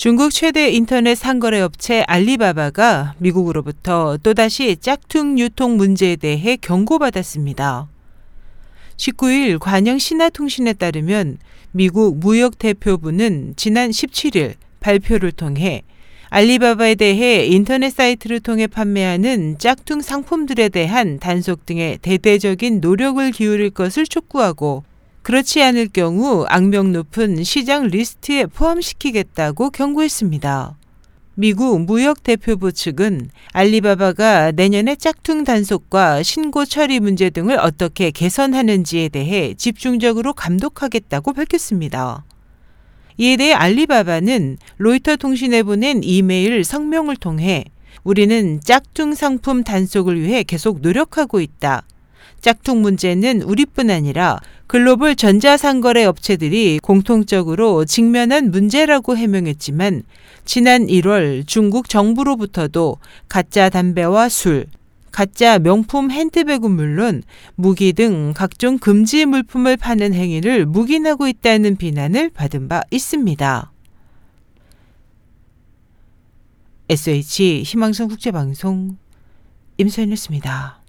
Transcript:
중국 최대 인터넷 상거래 업체 알리바바가 미국으로부터 또다시 짝퉁 유통 문제에 대해 경고받았습니다. 19일 관영 신화통신에 따르면 미국 무역대표부는 지난 17일 발표를 통해 알리바바에 대해 인터넷 사이트를 통해 판매하는 짝퉁 상품들에 대한 단속 등의 대대적인 노력을 기울일 것을 촉구하고 그렇지 않을 경우 악명 높은 시장 리스트에 포함시키겠다고 경고했습니다. 미국 무역대표부 측은 알리바바가 내년에 짝퉁 단속과 신고 처리 문제 등을 어떻게 개선하는지에 대해 집중적으로 감독하겠다고 밝혔습니다. 이에 대해 알리바바는 로이터 통신에 보낸 이메일 성명을 통해 우리는 짝퉁 상품 단속을 위해 계속 노력하고 있다. 짝퉁 문제는 우리뿐 아니라 글로벌 전자상거래 업체들이 공통적으로 직면한 문제라고 해명했지만 지난 1월 중국 정부로부터도 가짜 담배와 술, 가짜 명품 핸드백은 물론 무기 등 각종 금지 물품을 파는 행위를 묵인하고 있다는 비난을 받은 바 있습니다. SH 희망성 국제방송 임소연이었습니다.